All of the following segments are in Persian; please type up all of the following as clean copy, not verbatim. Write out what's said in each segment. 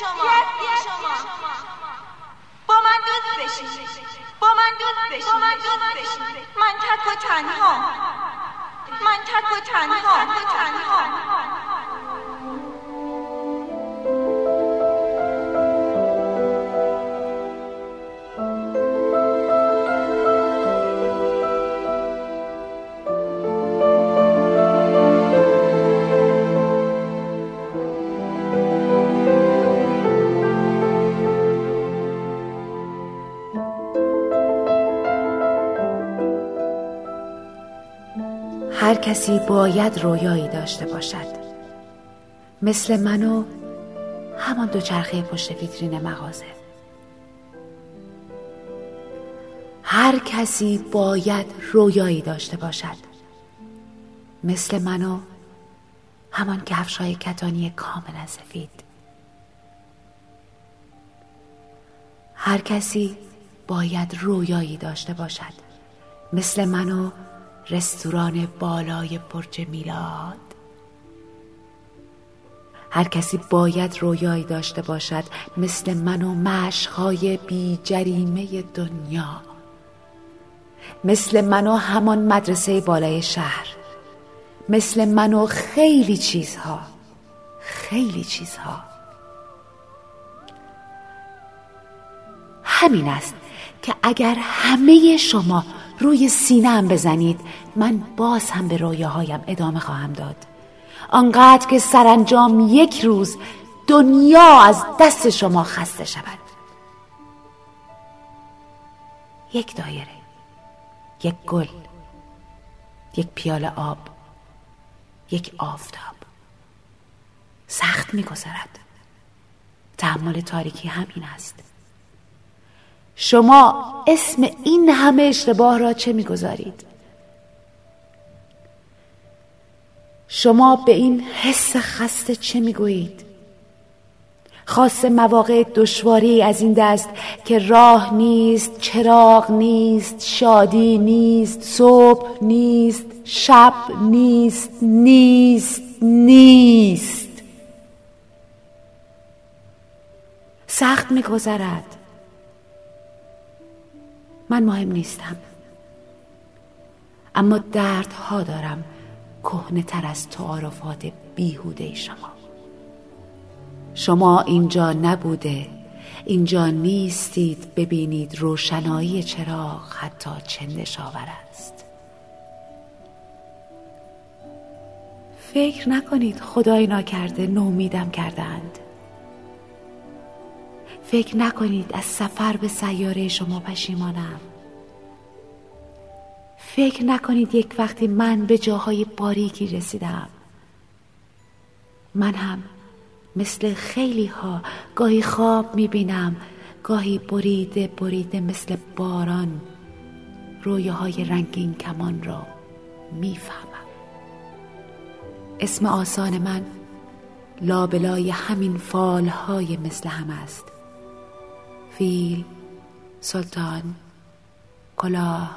شما با من دوست بشین، من تک و تنها، هر کسی باید رویایی داشته باشد، مثل من و همان دوچرخه پشت ویترین مغازه. کفشای کتانی کاملا سفید. هر کسی باید رویایی داشته باشد، مثل من و رستوران بالای برج میلاد. هر کسی باید رویایی داشته باشد، مثل من و مشق‌های بی جریمه دنیا، مثل من و همان مدرسه بالای شهر، مثل من و خیلی چیزها، همین است که اگر همه شما روی سینه‌ام بزنید، من باز هم به رویاهایم ادامه خواهم داد، آنقدر که سرانجام یک روز دنیا از دست شما خسته شود. یک دایره، یک گل، یک پیاله آب، یک آفتاب. سخت می‌گذرد. تحمل تاریکی همین است. شما اسم این همه اشتباه را چه می‌گذارید؟ شما به این حس خسته چه می‌گویید؟ خاصه مواقع دشواری از این دست که راه نیست، چراغ نیست، شادی نیست، صبح نیست، شب نیست، سخت می‌گذرد. من مهم نیستم، اما دردها دارم کهنه‌تر از تعارفات بیهوده شما. شما اینجا نبوده، اینجا نیستید. ببینید روشنایی چراغ حتی چندش آور است. فکر نکنید خدای نکرده نومیدم کردند. فکر نکنید از سفر به سیاره شما پشیمانم. فکر نکنید یک وقتی من به جاهای باریکی رسیدم. من هم مثل خیلی ها گاهی خواب میبینم، گاهی بریده مثل باران رویاهای رنگین کمان را میفهمم. اسم آسان من لابلای همین فالهای مثل هم است: فیل، سلطان، کلاه،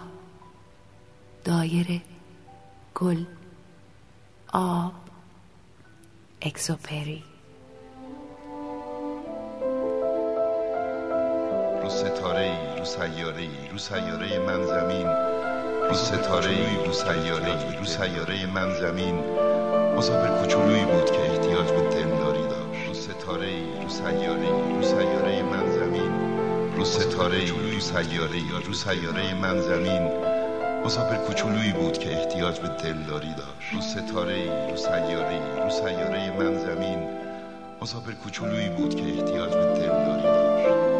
دایره، گل، آب، اگزوپری. رو ستاره‌ای، رو سیاره‌ای، رو سیاره من زمین، رو ستاره‌ای، رو سیاره‌ای، رو سیاره من زمین، مسافر کوچولویی بود که احتیاج به دلداری داشت. رو ستاره‌ای، رو سیاره‌ای، رو سیاره من زمین، رو ستاره‌ای، رو سیاره‌ای، رو سیاره من زمین، مسافر کوچولویی بود که احتیاج به دلداری داشت. رو ستاره‌ای، رو سیاره‌ای، رو سیاره من زمین، مسافر کوچولویی بود که احتیاج به دلداری داشت.